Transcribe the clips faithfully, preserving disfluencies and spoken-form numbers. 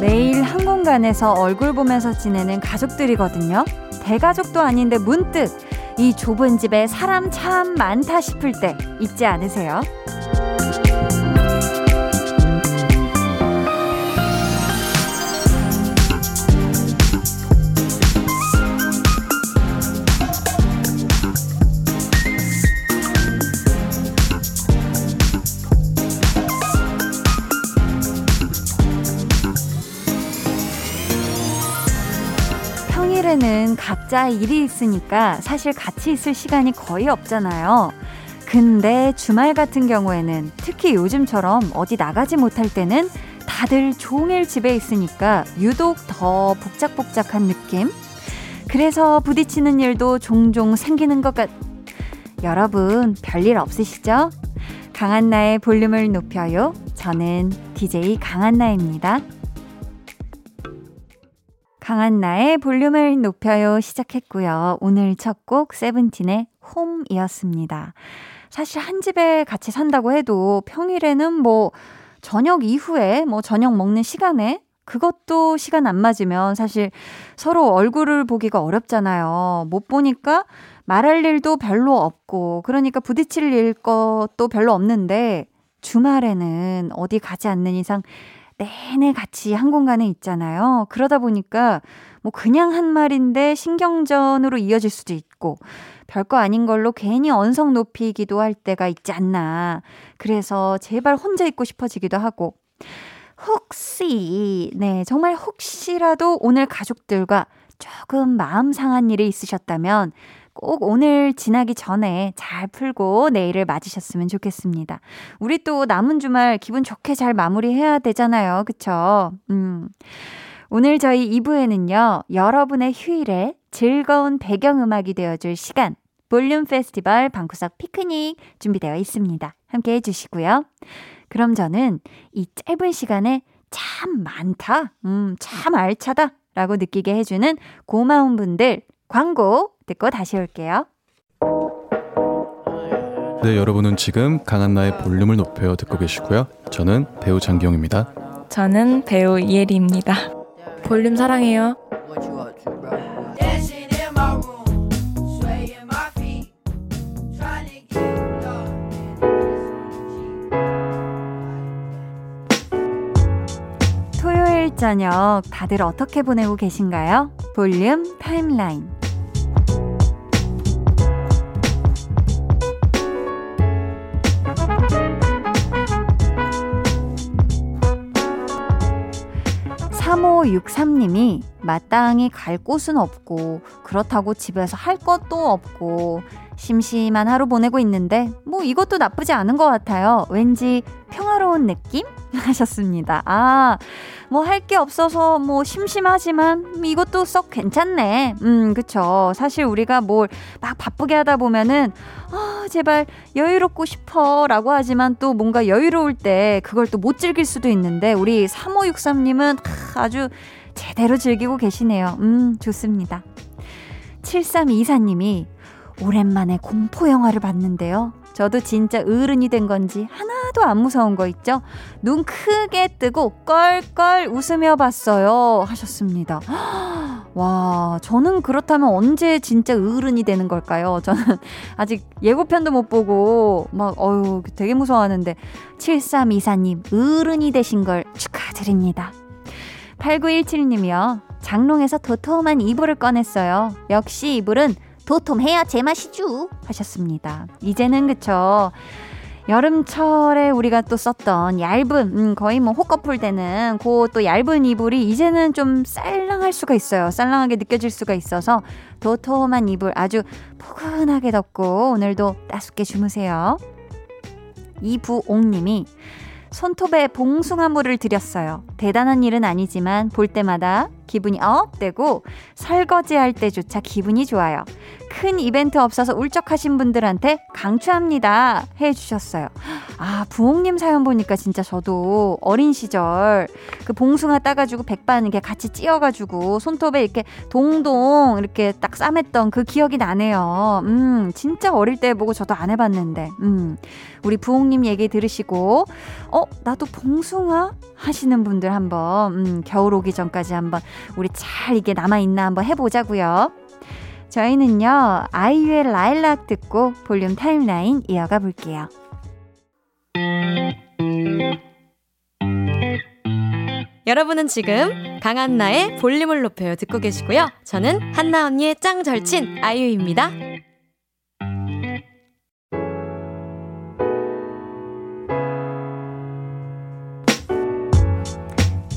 매일 한 공간에서 얼굴 보면서 지내는 가족들이거든요. 대가족도 아닌데 문득 이 좁은 집에 사람 참 많다 싶을 때 있지 않으세요? 는 각자 일이 있으니까 사실 같이 있을 시간이 거의 없잖아요. 근데 주말 같은 경우에는 특히 요즘처럼 어디 나가지 못할 때는 다들 종일 집에 있으니까 유독 더 복작복작한 느낌? 그래서 부딪히는 일도 종종 생기는 것 같... 여러분 별일 없으시죠? 강한나의 볼륨을 높여요. 저는 디제이 강한나입니다. 강한나의 볼륨을 높여요 시작했고요. 오늘 첫 곡 세븐틴의 홈이었습니다. 사실 한 집에 같이 산다고 해도 평일에는 뭐 저녁 이후에 뭐 저녁 먹는 시간에 그것도 시간 안 맞으면 사실 서로 얼굴을 보기가 어렵잖아요. 못 보니까 말할 일도 별로 없고 그러니까 부딪힐 일 것도 별로 없는데 주말에는 어디 가지 않는 이상 내내 같이 한 공간에 있잖아요. 그러다 보니까 뭐 그냥 한 말인데 신경전으로 이어질 수도 있고 별거 아닌 걸로 괜히 언성 높이기도 할 때가 있지 않나. 그래서 제발 혼자 있고 싶어지기도 하고 혹시 네 정말 혹시라도 오늘 가족들과 조금 마음 상한 일이 있으셨다면 꼭 오늘 지나기 전에 잘 풀고 내일을 맞으셨으면 좋겠습니다. 우리 또 남은 주말 기분 좋게 잘 마무리해야 되잖아요. 그쵸? 음. 오늘 저희 이 부에는요. 여러분의 휴일에 즐거운 배경음악이 되어줄 시간 볼륨 페스티벌 방구석 피크닉 준비되어 있습니다. 함께해 주시고요. 그럼 저는 이 짧은 시간에 참 많다, 음, 참 알차다 라고 느끼게 해주는 고마운 분들 광고 듣고 다시 올게요. 네, 여러분은 지금 강한나의 볼륨을 높여 듣고 계시고요. 저는 배우 장기영입니다. 저는 배우 이혜리입니다. 볼륨 사랑해요. 토요일 저녁 다들 어떻게 보내고 계신가요? 볼륨 타임라인. 삼오육삼 님이 마땅히 갈 곳은 없고 그렇다고 집에서 할 것도 없고 심심한 하루 보내고 있는데 뭐 이것도 나쁘지 않은 것 같아요. 왠지 평화로운 느낌? 하셨습니다. 아, 뭐 할 게 없어서 뭐 심심하지만 이것도 썩 괜찮네. 음, 그쵸. 사실 우리가 뭘 막 바쁘게 하다 보면은 아, 제발 여유롭고 싶어 라고 하지만 또 뭔가 여유로울 때 그걸 또 못 즐길 수도 있는데 우리 삼오육삼 님은 아주 제대로 즐기고 계시네요. 음, 좋습니다. 칠삼이사 님이 오랜만에 공포 영화를 봤는데요. 저도 진짜 어른이 된 건지 하나도 안 무서운 거 있죠? 눈 크게 뜨고 껄껄 웃으며 봤어요. 하셨습니다. 와, 저는 그렇다면 언제 진짜 어른이 되는 걸까요? 저는 아직 예고편도 못 보고 막 어휴 되게 무서워하는데 칠삼이사 님 어른이 되신 걸 축하드립니다. 팔구일칠 님이요. 장롱에서 도톰한 이불을 꺼냈어요. 역시 이불은 도톰해야 제맛이죠 하셨습니다. 이제는 그쵸. 여름철에 우리가 또 썼던 얇은 음, 거의 뭐 호꺼풀 되는 그 또 얇은 이불이 이제는 좀 쌀랑할 수가 있어요. 쌀랑하게 느껴질 수가 있어서 도톰한 이불 아주 포근하게 덮고 오늘도 따숩게 주무세요. 이부옥님이 손톱에 봉숭아물을 들였어요. 대단한 일은 아니지만 볼 때마다 기분이 업되고 설거지할 때조차 기분이 좋아요. 큰 이벤트 없어서 울적하신 분들한테 강추합니다 해주셨어요. 아, 부옥님 사연 보니까 진짜 저도 어린 시절 그 봉숭아 따가지고 백반 이렇게 같이 찧어가지고 손톱에 이렇게 동동 이렇게 딱 싸맸던 그 기억이 나네요. 음, 진짜 어릴 때 보고 저도 안 해봤는데 음, 우리 부옥님 얘기 들으시고 어? 나도 봉숭아? 하시는 분들 한번 음, 겨울 오기 전까지 한번 우리 잘 이게 남아있나 한번 해보자고요. 저희는요 아이유의 라일락 듣고 볼륨 타임라인 이어가 볼게요. 여러분은 지금 강한나의 볼륨을 높여요 듣고 계시고요. 저는 한나 언니의 짱 절친 아이유입니다.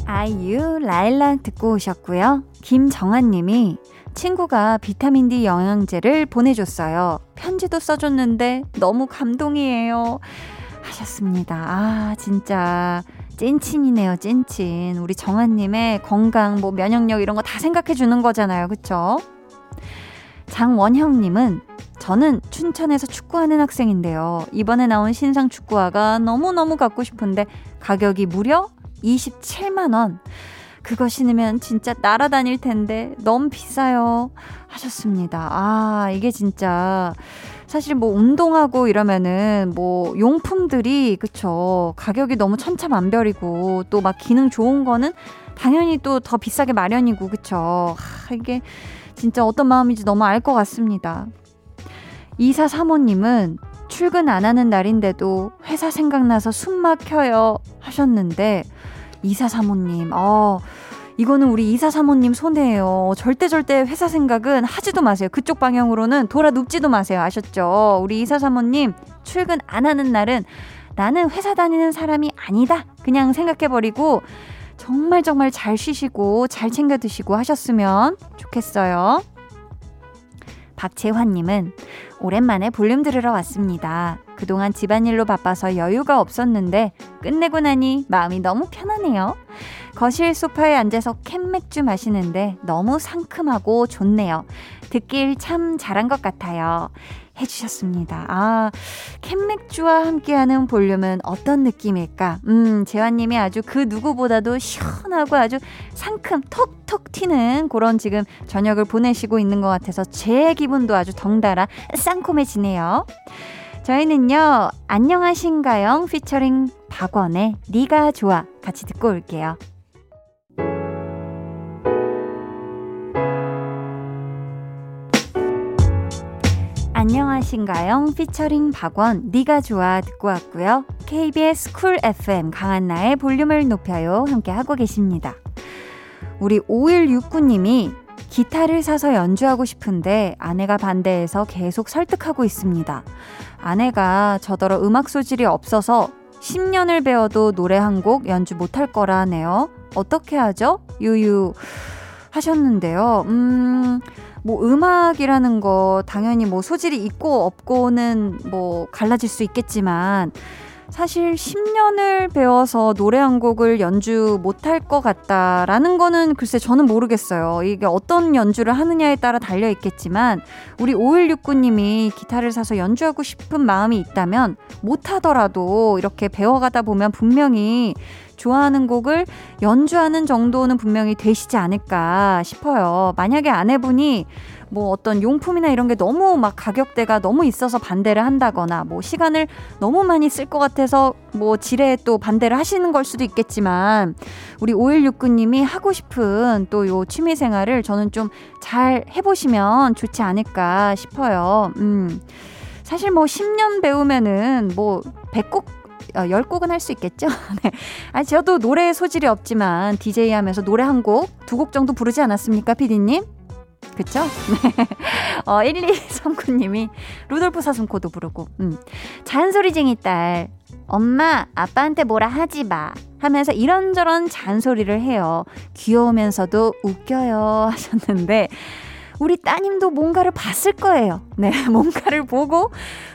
아이유 라일락 듣고 오셨고요. 김정한님이 친구가 비타민디 영양제를 보내줬어요. 편지도 써줬는데 너무 감동이에요 하셨습니다. 아, 진짜 찐친이네요. 찐친. 우리 정한님의 건강, 뭐 면역력 이런 거 다 생각해주는 거잖아요. 그쵸? 장원형님은 저는 춘천에서 축구하는 학생인데요. 이번에 나온 신상 축구화가 너무너무 갖고 싶은데 가격이 무려 이십칠만 원. 그거 신으면 진짜 날아다닐 텐데 너무 비싸요 하셨습니다. 아, 이게 진짜 사실 뭐 운동하고 이러면은 뭐 용품들이 그쵸 가격이 너무 천차만별이고 또 막 기능 좋은 거는 당연히 또 더 비싸게 마련이고 그쵸. 아, 이게 진짜 어떤 마음인지 너무 알 것 같습니다. 이사삼오님은 출근 안 하는 날인데도 회사 생각나서 숨 막혀요 하셨는데 이사사모님, 어, 이거는 우리 이사사모님 손해예요. 절대 절대 회사 생각은 하지도 마세요. 그쪽 방향으로는 돌아 눕지도 마세요. 아셨죠? 우리 이사사모님 출근 안 하는 날은 나는 회사 다니는 사람이 아니다 그냥 생각해버리고 정말 정말 잘 쉬시고 잘 챙겨 드시고 하셨으면 좋겠어요. 박재환님은 오랜만에 볼륨 들으러 왔습니다. 그동안 집안일로 바빠서 여유가 없었는데 끝내고 나니 마음이 너무 편하네요. 거실 소파에 앉아서 캔맥주 마시는데 너무 상큼하고 좋네요. 듣길 참 잘한 것 같아요 해주셨습니다. 아, 캔맥주와 함께하는 볼륨은 어떤 느낌일까? 음, 재환님이 아주 그 누구보다도 시원하고 아주 상큼 톡톡 튀는 그런 지금 저녁을 보내시고 있는 것 같아서 제 기분도 아주 덩달아 쌍콤해지네요. 저희는요 안녕하신가요 피처링 박원의 네가 좋아 같이 듣고 올게요. 안녕하신가요? 피처링 박원, 네가 좋아 듣고 왔고요. 케이비에스 쿨 에프엠 강한나의 볼륨을 높여요 함께하고 계십니다. 우리 오일육구님이 기타를 사서 연주하고 싶은데 아내가 반대해서 계속 설득하고 있습니다. 아내가 저더러 음악 소질이 없어서 십 년을 배워도 노래 한 곡 연주 못할 거라 하네요. 어떻게 하죠? 유유 하셨는데요. 음... 뭐 음악이라는 거 당연히 뭐 소질이 있고 없고는 뭐 갈라질 수 있겠지만 사실 십 년을 배워서 노래 한 곡을 연주 못할 것 같다라는 거는 글쎄 저는 모르겠어요. 이게 어떤 연주를 하느냐에 따라 달려 있겠지만 우리 오일육구님이 기타를 사서 연주하고 싶은 마음이 있다면 못하더라도 이렇게 배워가다 보면 분명히 좋아하는 곡을 연주하는 정도는 분명히 되시지 않을까 싶어요. 만약에 아내분이 뭐 어떤 용품이나 이런 게 너무 막 가격대가 너무 있어서 반대를 한다거나 뭐 시간을 너무 많이 쓸 것 같아서 뭐 지레에 또 반대를 하시는 걸 수도 있겠지만 우리 오일육구님이 하고 싶은 또 요 취미 생활을 저는 좀 잘 해보시면 좋지 않을까 싶어요. 음, 사실 뭐 십 년 배우면은 뭐 백 곡 열 곡은 할 수 있겠죠? 네. 아니, 저도 노래 소질이 없지만 디제이 하면서 노래 한 곡, 두 곡 정도 부르지 않았습니까, 피디님? 그쵸? 네. 어, 일이삼구님이 루돌프 사슴코도 부르고, 음. 잔소리쟁이 딸, 엄마, 아빠한테 뭐라 하지 마. 하면서 이런저런 잔소리를 해요. 귀여우면서도 웃겨요. 하셨는데, 우리 따님도 뭔가를 봤을 거예요. 네, 뭔가를 보고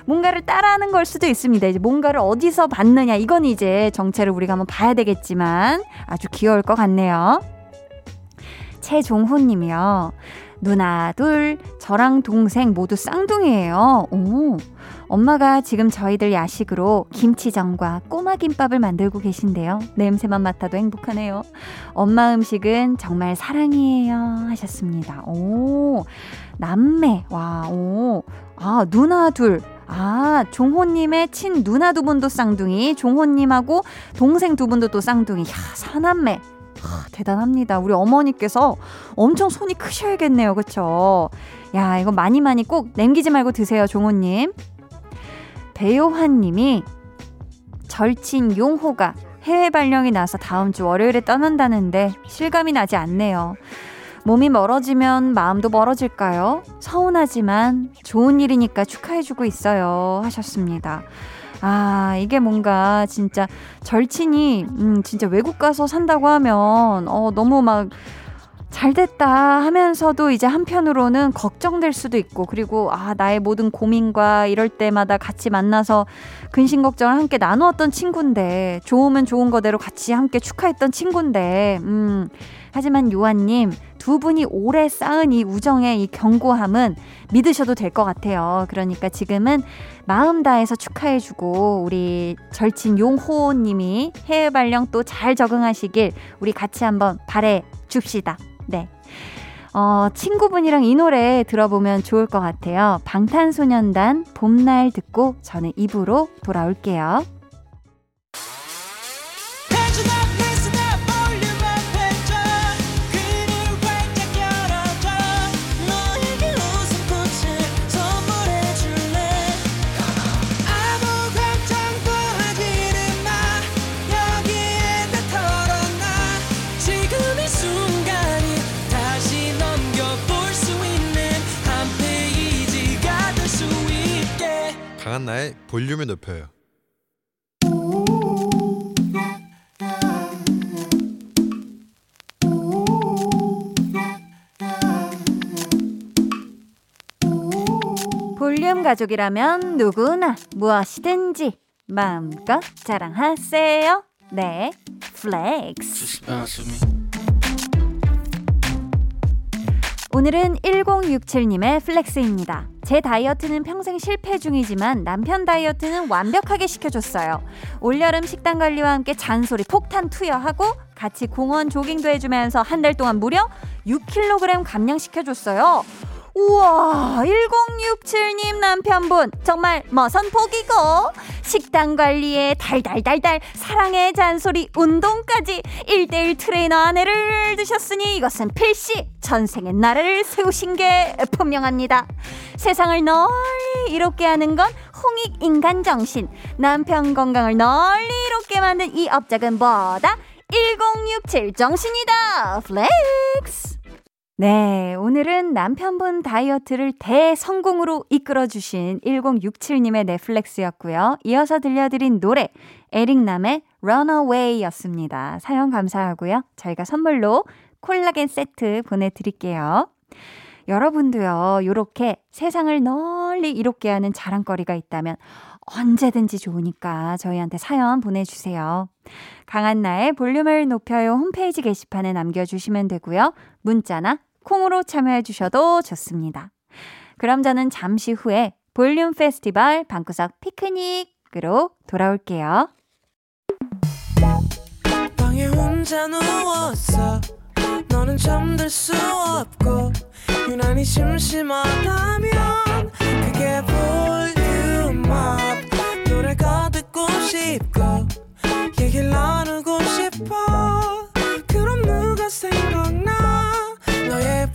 뭔가를 따라하는 걸 수도 있습니다. 이제 뭔가를 어디서 봤느냐 이건 이제 정체를 우리가 한번 봐야 되겠지만 아주 귀여울 것 같네요. 최종호님이요. 누나 둘, 저랑 동생 모두 쌍둥이에요. 오, 엄마가 지금 저희들 야식으로 김치전과 꼬마김밥을 만들고 계신데요. 냄새만 맡아도 행복하네요. 엄마 음식은 정말 사랑이에요. 하셨습니다. 오, 남매. 와, 오. 아, 누나 둘. 아, 종호님의 친 누나 두 분도 쌍둥이, 종호님하고 동생 두 분도 또 쌍둥이. 야, 사남매. 하, 대단합니다. 우리 어머니께서 엄청 손이 크셔야겠네요. 그쵸? 야, 이거 많이 많이 꼭 남기지 말고 드세요, 종호님. 배요환님이 절친 용호가 해외 발령이 나서 다음 주 월요일에 떠난다는데 실감이 나지 않네요. 몸이 멀어지면 마음도 멀어질까요? 서운하지만 좋은 일이니까 축하해주고 있어요. 하셨습니다. 아, 이게 뭔가 진짜 절친이 음, 진짜 외국 가서 산다고 하면 어, 너무 막 잘됐다 하면서도 이제 한편으로는 걱정될 수도 있고, 그리고 아, 나의 모든 고민과 이럴 때마다 같이 만나서 근심 걱정을 함께 나누었던 친구인데, 좋으면 좋은 거대로 같이 함께 축하했던 친구인데, 음, 하지만 요한님, 두 분이 오래 쌓은 이 우정의 이 견고함은 믿으셔도 될 것 같아요. 그러니까 지금은 마음 다해서 축하해주고, 우리 절친 용호님이 해외 발령 또 잘 적응하시길 우리 같이 한번 바래줍시다. 네. 어, 친구분이랑 이 노래 들어보면 좋을 것 같아요. 방탄소년단 봄날 듣고 저는 이 부로 돌아올게요. 강한나의 볼륨을 높여요. 볼륨 가족이라면 누구나 무엇이든지 마음껏 자랑하세요. 네, 플렉스. 오늘은 일공육칠님의 플렉스입니다. 제 다이어트는 평생 실패 중이지만 남편 다이어트는 완벽하게 시켜줬어요. 올여름 식단 관리와 함께 잔소리 폭탄 투여하고 같이 공원 조깅도 해주면서 한 달 동안 무려 육 킬로그램 감량시켜줬어요. 우와, 일공육칠님 남편분 정말 머선폭이고, 식단 관리에 달달달달 사랑의 잔소리 운동까지 일대일 트레이너 아내를 두셨으니 이것은 필시 전생의 나를 세우신 게 분명합니다. 세상을 널리 이롭게 하는 건 홍익 인간 정신, 남편 건강을 널리 이롭게 만든 이 업적은 뭐다? 일공육칠 정신이다. 플렉스. 네, 오늘은 남편분 다이어트를 대성공으로 이끌어주신 일공육칠님의 넷플렉스였고요. 이어서 들려드린 노래, 에릭남의 런어웨이였습니다. 사연 감사하고요. 저희가 선물로 콜라겐 세트 보내드릴게요. 여러분도요, 요렇게 세상을 널리 이롭게 하는 자랑거리가 있다면 언제든지 좋으니까 저희한테 사연 보내주세요. 강한나의 볼륨을 높여요 홈페이지 게시판에 남겨주시면 되고요. 문자나 콩으로 참여해 주셔도 좋습니다. 그럼 저는 잠시 후에 볼륨 페스티벌 방구석 피크닉으로 돌아올게요. 방에 혼자 누웠어. 너는 잠들 수 없고 유난히 심심하다면 그게 볼륨업. 노래가 듣고 싶고 얘기를 나누고 싶어. 그럼 누가 생각나? 너의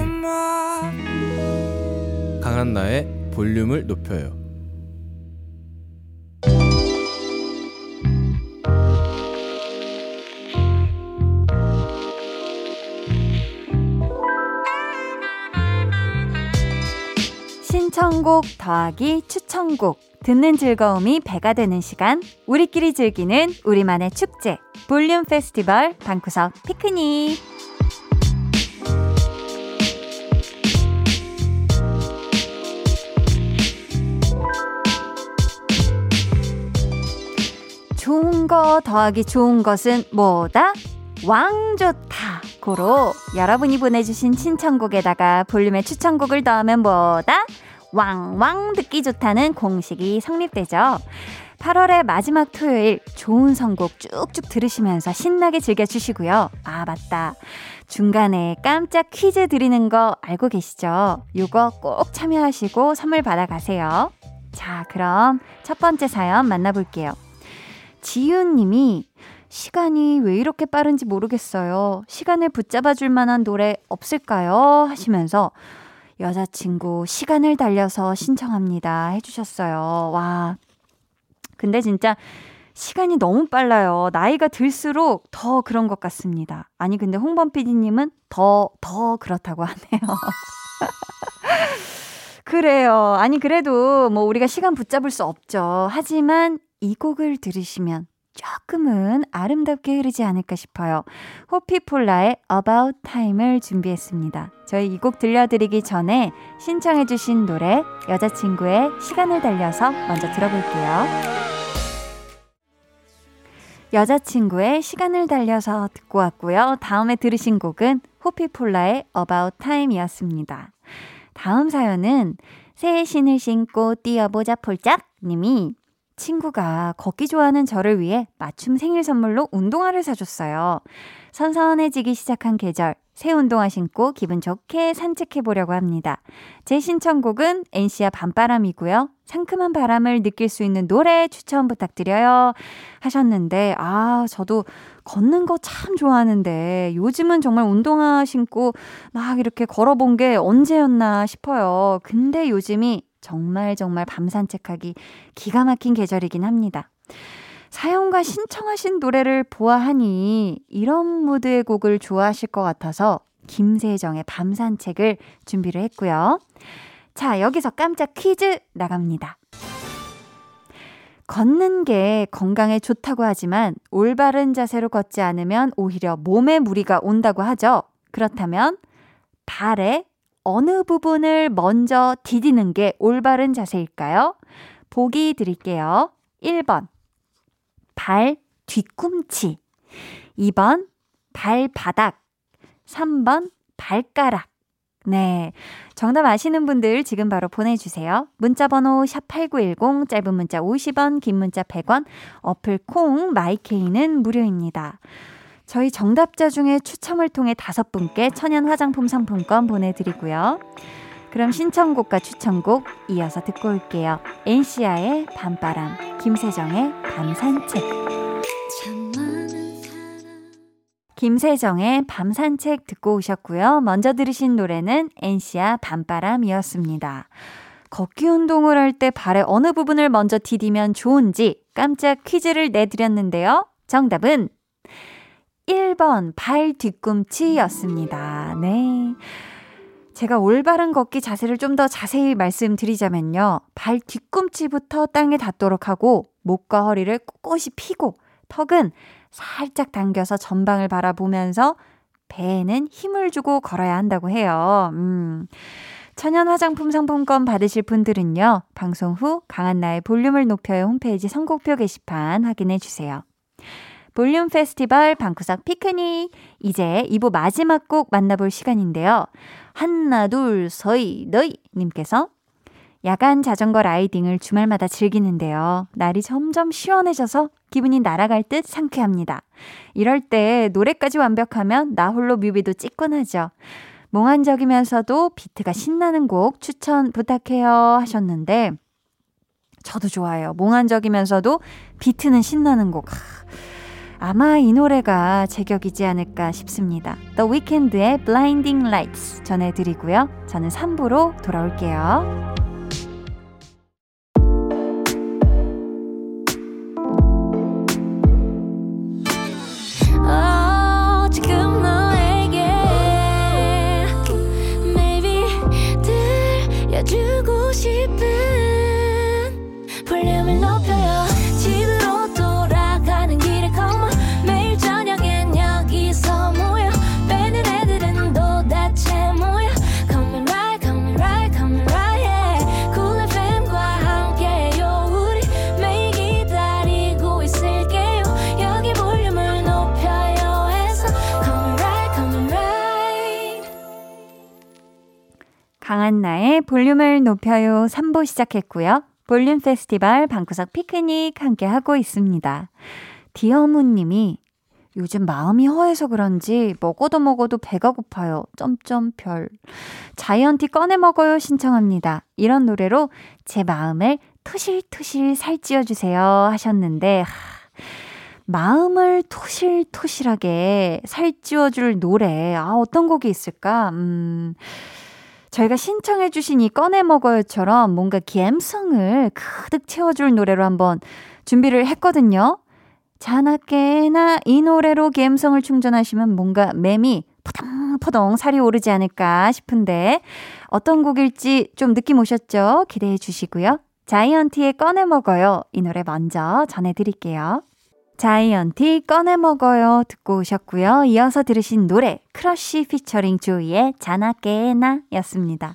볼륨업. 강한나의 볼륨을 높여요. 신청곡 더하기 추천곡, 듣는 즐거움이 배가 되는 시간, 우리끼리 즐기는 우리만의 축제, 볼륨 페스티벌 방구석 피크닉. 좋은 거 더하기 좋은 것은 뭐다? 왕 좋다. 코로 여러분이 보내주신 신청곡에다가 볼륨의 추천곡을 더하면 뭐다? 왕왕 듣기 좋다는 공식이 성립되죠. 팔월의 마지막 토요일 좋은 선곡 쭉쭉 들으시면서 신나게 즐겨주시고요. 아 맞다. 중간에 깜짝 퀴즈 드리는 거 알고 계시죠? 요거 꼭 참여하시고 선물 받아가세요. 자 그럼 첫 번째 사연 만나볼게요. 지윤님이 시간이 왜 이렇게 빠른지 모르겠어요. 시간을 붙잡아줄 만한 노래 없을까요? 하시면서 여자친구 시간을 달려서 신청합니다 해주셨어요. 와 근데 진짜 시간이 너무 빨라요. 나이가 들수록 더 그런 것 같습니다. 아니 근데 홍범 피디님은 더, 더 그렇다고 하네요. 그래요. 아니 그래도 뭐 우리가 시간 붙잡을 수 없죠. 하지만 이 곡을 들으시면 조금은 아름답게 흐르지 않을까 싶어요. 호피폴라의 About Time을 준비했습니다. 저희 이 곡 들려드리기 전에 신청해 주신 노래 여자친구의 시간을 달려서 먼저 들어볼게요. 여자친구의 시간을 달려서 듣고 왔고요. 다음에 들으신 곡은 호피폴라의 About Time이었습니다. 다음 사연은 새해 신을 신고 뛰어보자 폴짝 님이 친구가 걷기 좋아하는 저를 위해 맞춤 생일 선물로 운동화를 사줬어요. 선선해지기 시작한 계절, 새 운동화 신고 기분 좋게 산책해보려고 합니다. 제 신청곡은 엔씨의 밤바람이고요. 상큼한 바람을 느낄 수 있는 노래 추천 부탁드려요 하셨는데 아 저도 걷는 거 참 좋아하는데 요즘은 정말 운동화 신고 막 이렇게 걸어본 게 언제였나 싶어요. 근데 요즘이 정말 정말 밤 산책하기 기가 막힌 계절이긴 합니다. 사연과 신청하신 노래를 보아하니 이런 무드의 곡을 좋아하실 것 같아서 김세정의 밤 산책을 준비를 했고요. 자, 여기서 깜짝 퀴즈 나갑니다. 걷는 게 건강에 좋다고 하지만 올바른 자세로 걷지 않으면 오히려 몸에 무리가 온다고 하죠. 그렇다면 발에 어느 부분을 먼저 디디는 게 올바른 자세일까요? 보기 드릴게요. 일 번 발 뒤꿈치, 이 번 발바닥, 삼 번 발가락. 네, 정답 아시는 분들 지금 바로 보내주세요. 문자번호 샵 팔구일공, 짧은 문자 오십 원, 긴 문자 백 원, 어플 콩, 마이케이는 무료입니다. 저희 정답자 중에 추첨을 통해 다섯 분께 천연 화장품 상품권 보내드리고요. 그럼 신청곡과 추천곡 이어서 듣고 올게요. 엔시아의 밤바람, 김세정의 밤산책. 김세정의 밤산책 듣고 오셨고요. 먼저 들으신 노래는 엔시아 밤바람이었습니다. 걷기 운동을 할 때 발의 어느 부분을 먼저 디디면 좋은지 깜짝 퀴즈를 내드렸는데요. 정답은 일 번 발 뒤꿈치였습니다. 네, 제가 올바른 걷기 자세를 좀 더 자세히 말씀드리자면요. 발 뒤꿈치부터 땅에 닿도록 하고 목과 허리를 꼿꼿이 펴고 턱은 살짝 당겨서 전방을 바라보면서 배에는 힘을 주고 걸어야 한다고 해요. 음. 천연 화장품 상품권 받으실 분들은요. 방송 후 강한나의 볼륨을 높여요 홈페이지 선곡표 게시판 확인해 주세요. 볼륨 페스티벌 방구석 피크닉 이제 이 부 마지막 곡 만나볼 시간인데요. 한나 둘 서이 너이 님께서 야간 자전거 라이딩을 주말마다 즐기는데요. 날이 점점 시원해져서 기분이 날아갈 듯 상쾌합니다. 이럴 때 노래까지 완벽하면 나 홀로 뮤비도 찍곤 하죠. 몽환적이면서도 비트가 신나는 곡 추천 부탁해요 하셨는데 저도 좋아요. 몽환적이면서도 비트는 신나는 곡. 아마 이 노래가 제격이지 않을까 싶습니다. The Weeknd의 Blinding Lights 전해드리고요. 저는 삼 부로 돌아올게요. 강한나의 볼륨을 높여요 삼 부 시작했고요. 볼륨 페스티벌 방구석 피크닉 함께하고 있습니다. 디어무님이 요즘 마음이 허해서 그런지 먹어도 먹어도 배가 고파요. 점점 별. 자이언티 꺼내 먹어요 신청합니다. 이런 노래로 제 마음을 토실토실 살찌워주세요 하셨는데, 마음을 토실토실하게 살찌워줄 노래, 아, 어떤 곡이 있을까? 음, 저희가 신청해주신 이 꺼내 먹어요처럼 뭔가 감성을 가득 채워줄 노래로 한번 준비를 했거든요. 자나 깨나 이 노래로 감성을 충전하시면 뭔가 맴이 포동포동 살이 오르지 않을까 싶은데, 어떤 곡일지 좀 느낌 오셨죠? 기대해 주시고요. 자이언티의 꺼내 먹어요. 이 노래 먼저 전해드릴게요. 자이언티 꺼내 먹어요 듣고 오셨고요. 이어서 들으신 노래 크러쉬 피처링 조이의 자나 깨나 였습니다.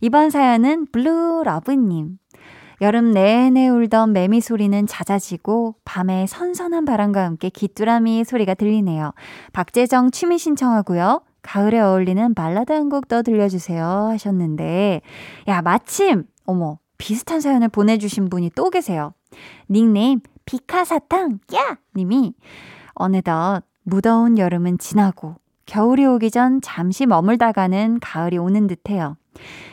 이번 사연은 블루러브님. 여름 내내 울던 매미 소리는 잦아지고 밤에 선선한 바람과 함께 귀뚜라미 소리가 들리네요. 박재정 취미 신청하고요. 가을에 어울리는 발라드 한 곡 더 들려주세요 하셨는데, 야, 마침 어머 비슷한 사연을 보내주신 분이 또 계세요. 닉네임 비카사탕 야 님이, 어느덧 무더운 여름은 지나고 겨울이 오기 전 잠시 머물다가는 가을이 오는 듯해요.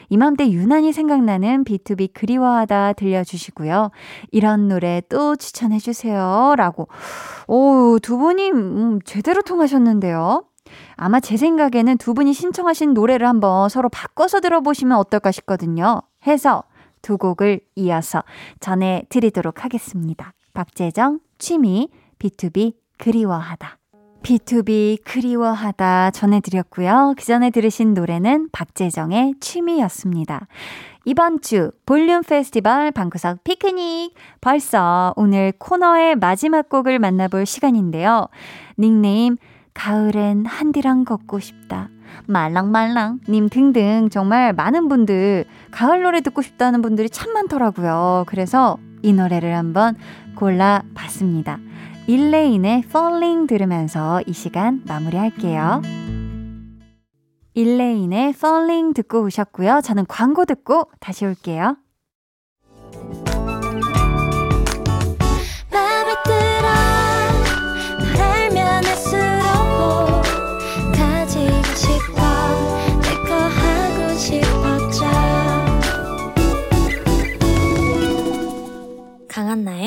이맘때 유난히 생각나는 비투비 그리워하다 들려주시고요. 이런 노래 또 추천해주세요 라고. 오, 두 분이 음, 제대로 통하셨는데요. 아마 제 생각에는 두 분이 신청하신 노래를 한번 서로 바꿔서 들어보시면 어떨까 싶거든요. 해서 두 곡을 이어서 전해드리도록 하겠습니다. 박재정, 취미, 비투비 그리워하다. 비투비 그리워하다 전해드렸고요. 그 전에 들으신 노래는 박재정의 취미였습니다. 이번 주 볼륨 페스티벌 방구석 피크닉, 벌써 오늘 코너의 마지막 곡을 만나볼 시간인데요. 닉네임 가을엔 한디랑 걷고 싶다, 말랑말랑 님 등등 정말 많은 분들 가을 노래 듣고 싶다는 분들이 참 많더라고요. 그래서 이 노래를 한번 골라봤습니다. 일레인의 Falling 들으면서 이 시간 마무리할게요. 일레인의 Falling 듣고 오셨고요. 저는 광고 듣고 다시 올게요.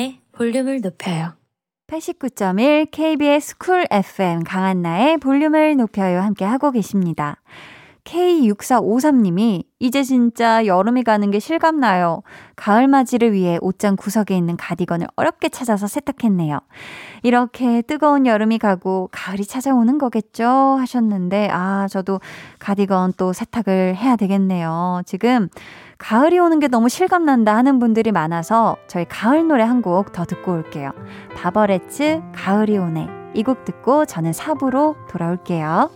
강한나의 볼륨을 높여요. 팔십구 점 일 케이비에스 쿨 에프엠 강한나의 볼륨을 높여요 함께 하고 계십니다. 케이 육사오삼 님이 이제 진짜 여름이 가는 게 실감나요. 가을 맞이를 위해 옷장 구석에 있는 가디건을 어렵게 찾아서 세탁했네요. 이렇게 뜨거운 여름이 가고 가을이 찾아오는 거겠죠 하셨는데, 아, 저도 가디건 또 세탁을 해야 되겠네요. 지금 가을이 오는 게 너무 실감난다 하는 분들이 많아서 저희 가을 노래 한 곡 더 듣고 올게요. 바버레츠 가을이 오네, 이 곡 듣고 저는 사 부로 돌아올게요.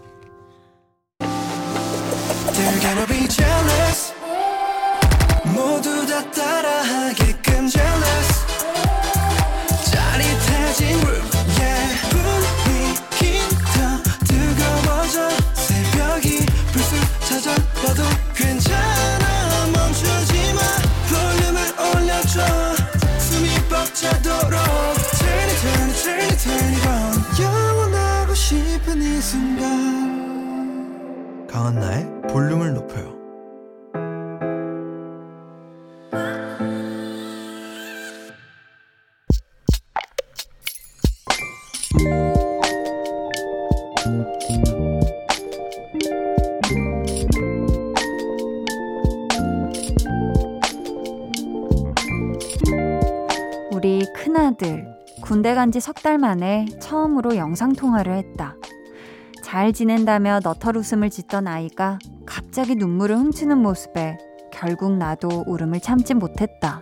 They're gonna be jealous. 모두 다 따라하게끔 jealous. 짜릿해진 room, yeah. 분위기 더 뜨거워져. 새벽이 불쑥 찾아와도 괜찮아. 멈추지 마. 볼륨을 올려줘. 숨이 벅차도록. Turn it, turn it, turn it, turn it on. 영원하고 싶은 이 순간. 강한나의 볼륨을 높여요. 우리 큰아들 군대 간 지 석 달 만에 처음으로 영상통화를 했다. 잘 지낸다며 너털 웃음을 짓던 아이가 갑자기 눈물을 훔치는 모습에 결국 나도 울음을 참지 못했다.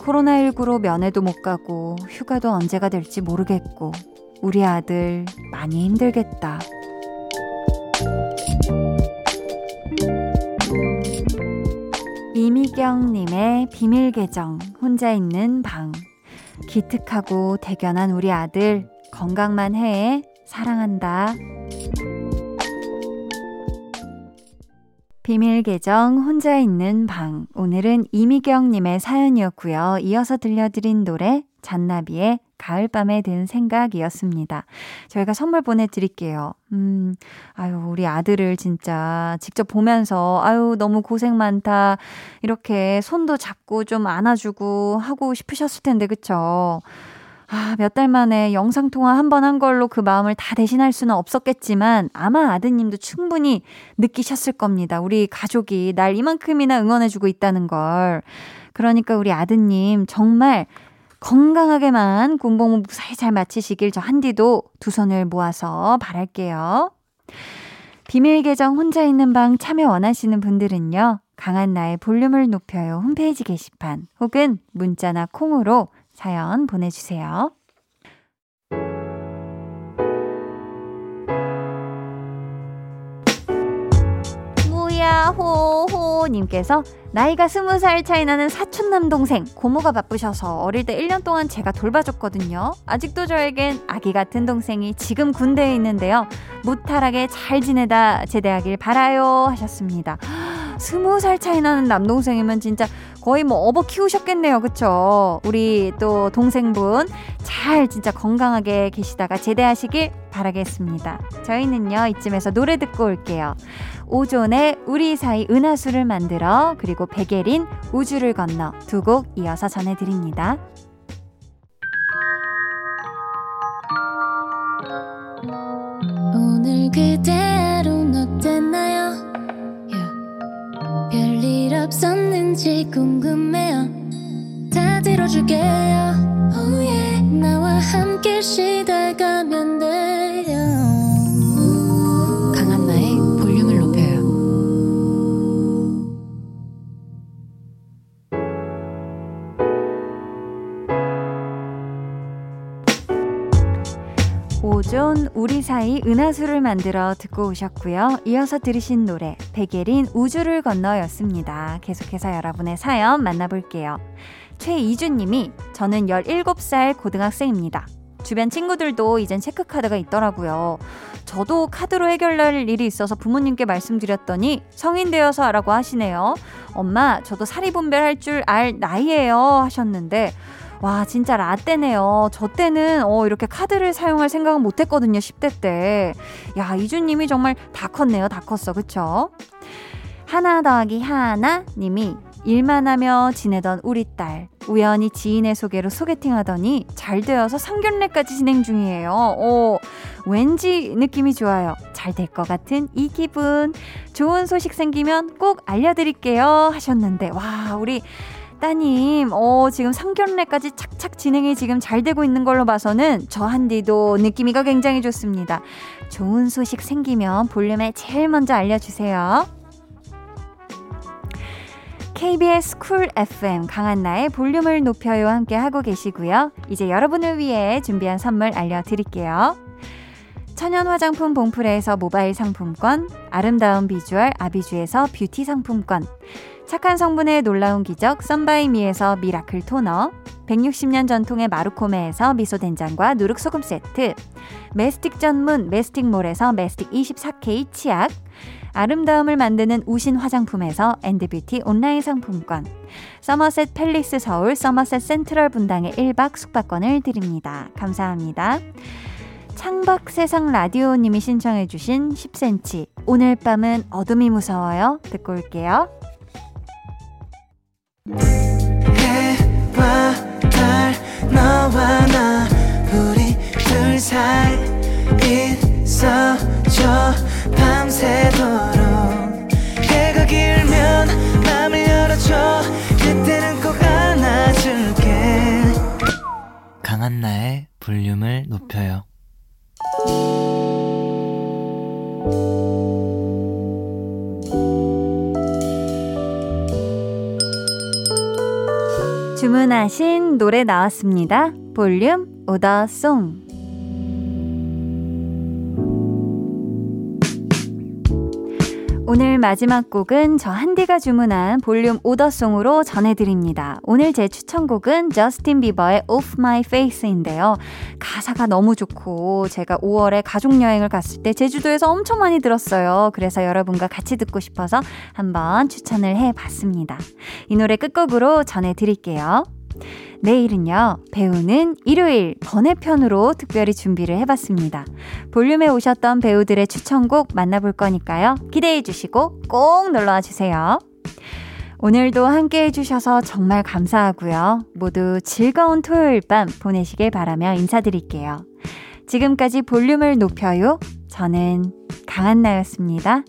코로나십구로 면회도 못 가고 휴가도 언제가 될지 모르겠고 우리 아들 많이 힘들겠다. 이미경님의 비밀 계정 혼자 있는 방. 기특하고 대견한 우리 아들 건강만 해. 사랑한다. 비밀 계정 혼자 있는 방, 오늘은 이미경님의 사연이었고요. 이어서 들려드린 노래 잔나비의 가을밤에 든 생각이었습니다. 저희가 선물 보내드릴게요. 음, 아유, 우리 아들을 진짜 직접 보면서, 아유, 너무 고생 많다. 이렇게 손도 잡고 좀 안아주고 하고 싶으셨을 텐데, 그쵸? 아, 몇 달 만에 영상통화 한 번 한 걸로 그 마음을 다 대신할 수는 없었겠지만 아마 아드님도 충분히 느끼셨을 겁니다. 우리 가족이 날 이만큼이나 응원해주고 있다는 걸. 그러니까 우리 아드님 정말 건강하게만 군복무 무사히 잘 마치시길 저 한디도 두 손을 모아서 바랄게요. 비밀 계정 혼자 있는 방 참여 원하시는 분들은요. 강한나의 볼륨을 높여요 홈페이지 게시판 혹은 문자나 콩으로 사연 보내주세요. 무야호호님께서 나이가 스무 살 차이 나는 사촌 남동생 고모가 바쁘셔서 어릴 때 일 년 동안 제가 돌봐줬거든요. 아직도 저에겐 아기 같은 동생이 지금 군대에 있는데요. 무탈하게 잘 지내다 제대하길 바라요 하셨습니다. 스무 살 차이 나는 남동생이면 진짜 거의 뭐 업어 키우셨겠네요. 그쵸? 우리 또 동생분 잘 진짜 건강하게 계시다가 제대하시길 바라겠습니다. 저희는요 이쯤에서 노래 듣고 올게요. 오존의 우리 사이 은하수를 만들어 그리고 백예린 우주를 건너 두 곡 이어서 전해드립니다. 오늘 그대로는 어땠나요? 별일 없었는지 궁금해요. 다 들어줄게요. Oh yeah. 나와 함께 쉬다 가면 돼요. 강한나의 볼륨을 높여요. 오존 우리 사이 은하수를 만들어 듣고 오셨고요. 이어서 들으신 노래 백예린 우주를 건너였습니다. 계속해서 여러분의 사연 만나볼게요. 최이주님이 저는 열일곱 살 고등학생입니다. 주변 친구들도 이젠 체크카드가 있더라고요. 저도 카드로 해결할 일이 있어서 부모님께 말씀드렸더니 성인 되어서 하라고 하시네요. 엄마 저도 사리분별할 줄 알 나이예요 하셨는데 와 진짜 라떼네요. 저 때는 어, 이렇게 카드를 사용할 생각은 못했거든요. 십 대 때. 야 이주님이 정말 다 컸네요. 다 컸어. 그쵸? 하나 더하기 하나 님이 일만 하며 지내던 우리 딸. 우연히 지인의 소개로 소개팅하더니 잘 되어서 상견례까지 진행 중이에요. 오, 왠지 느낌이 좋아요. 잘 될 것 같은 이 기분. 좋은 소식 생기면 꼭 알려드릴게요 하셨는데 와 우리 따님, 어, 지금 상견례까지 착착 진행이 지금 잘 되고 있는 걸로 봐서는 저 한디도 느낌이가 굉장히 좋습니다. 좋은 소식 생기면 볼륨에 제일 먼저 알려주세요. 케이비에스 쿨 에프엠 강한나의 볼륨을 높여요 함께 하고 계시고요. 이제 여러분을 위해 준비한 선물 알려드릴게요. 천연 화장품 봉프레에서 모바일 상품권, 아름다운 비주얼 아비주에서 뷰티 상품권, 착한 성분의 놀라운 기적 썬바이미에서 미라클 토너, 백육십 년 전통의 마루코메에서 미소된장과 누룩소금 세트, 메스틱 전문 메스틱몰에서 메스틱 이십사 케이 치약, 아름다움을 만드는 우신 화장품에서 엔드뷰티 온라인 상품권, 서머셋 팰리스 서울 서머셋 센트럴 분당의 일 박 숙박권을 드립니다. 감사합니다. 창박세상 라디오님이 신청해 주신 십 센티미터 오늘 밤은 어둠이 무서워요 듣고 올게요. 해와 달 너와 나 우리 둘 사이 있어줘 밤새도록 해가 길면 맘을 열어줘 그때는 꼭 안아줄게 강한나의 볼륨을 높여요. 주문하신 노래 나왔습니다. 볼륨 오더송. 오늘 마지막 곡은 저 한디가 주문한 볼륨 오더송으로 전해드립니다. 오늘 제 추천곡은 저스틴 비버의 Off My Face인데요. 가사가 너무 좋고 제가 오월에 가족여행을 갔을 때 제주도에서 엄청 많이 들었어요. 그래서 여러분과 같이 듣고 싶어서 한번 추천을 해봤습니다. 이 노래 끝곡으로 전해드릴게요. 내일은요, 배우는 일요일 번외편으로 특별히 준비를 해봤습니다. 볼륨에 오셨던 배우들의 추천곡 만나볼 거니까요. 기대해 주시고 꼭 놀러와 주세요. 오늘도 함께해 주셔서 정말 감사하고요. 모두 즐거운 토요일 밤 보내시길 바라며 인사드릴게요. 지금까지 볼륨을 높여요. 저는 강한나였습니다.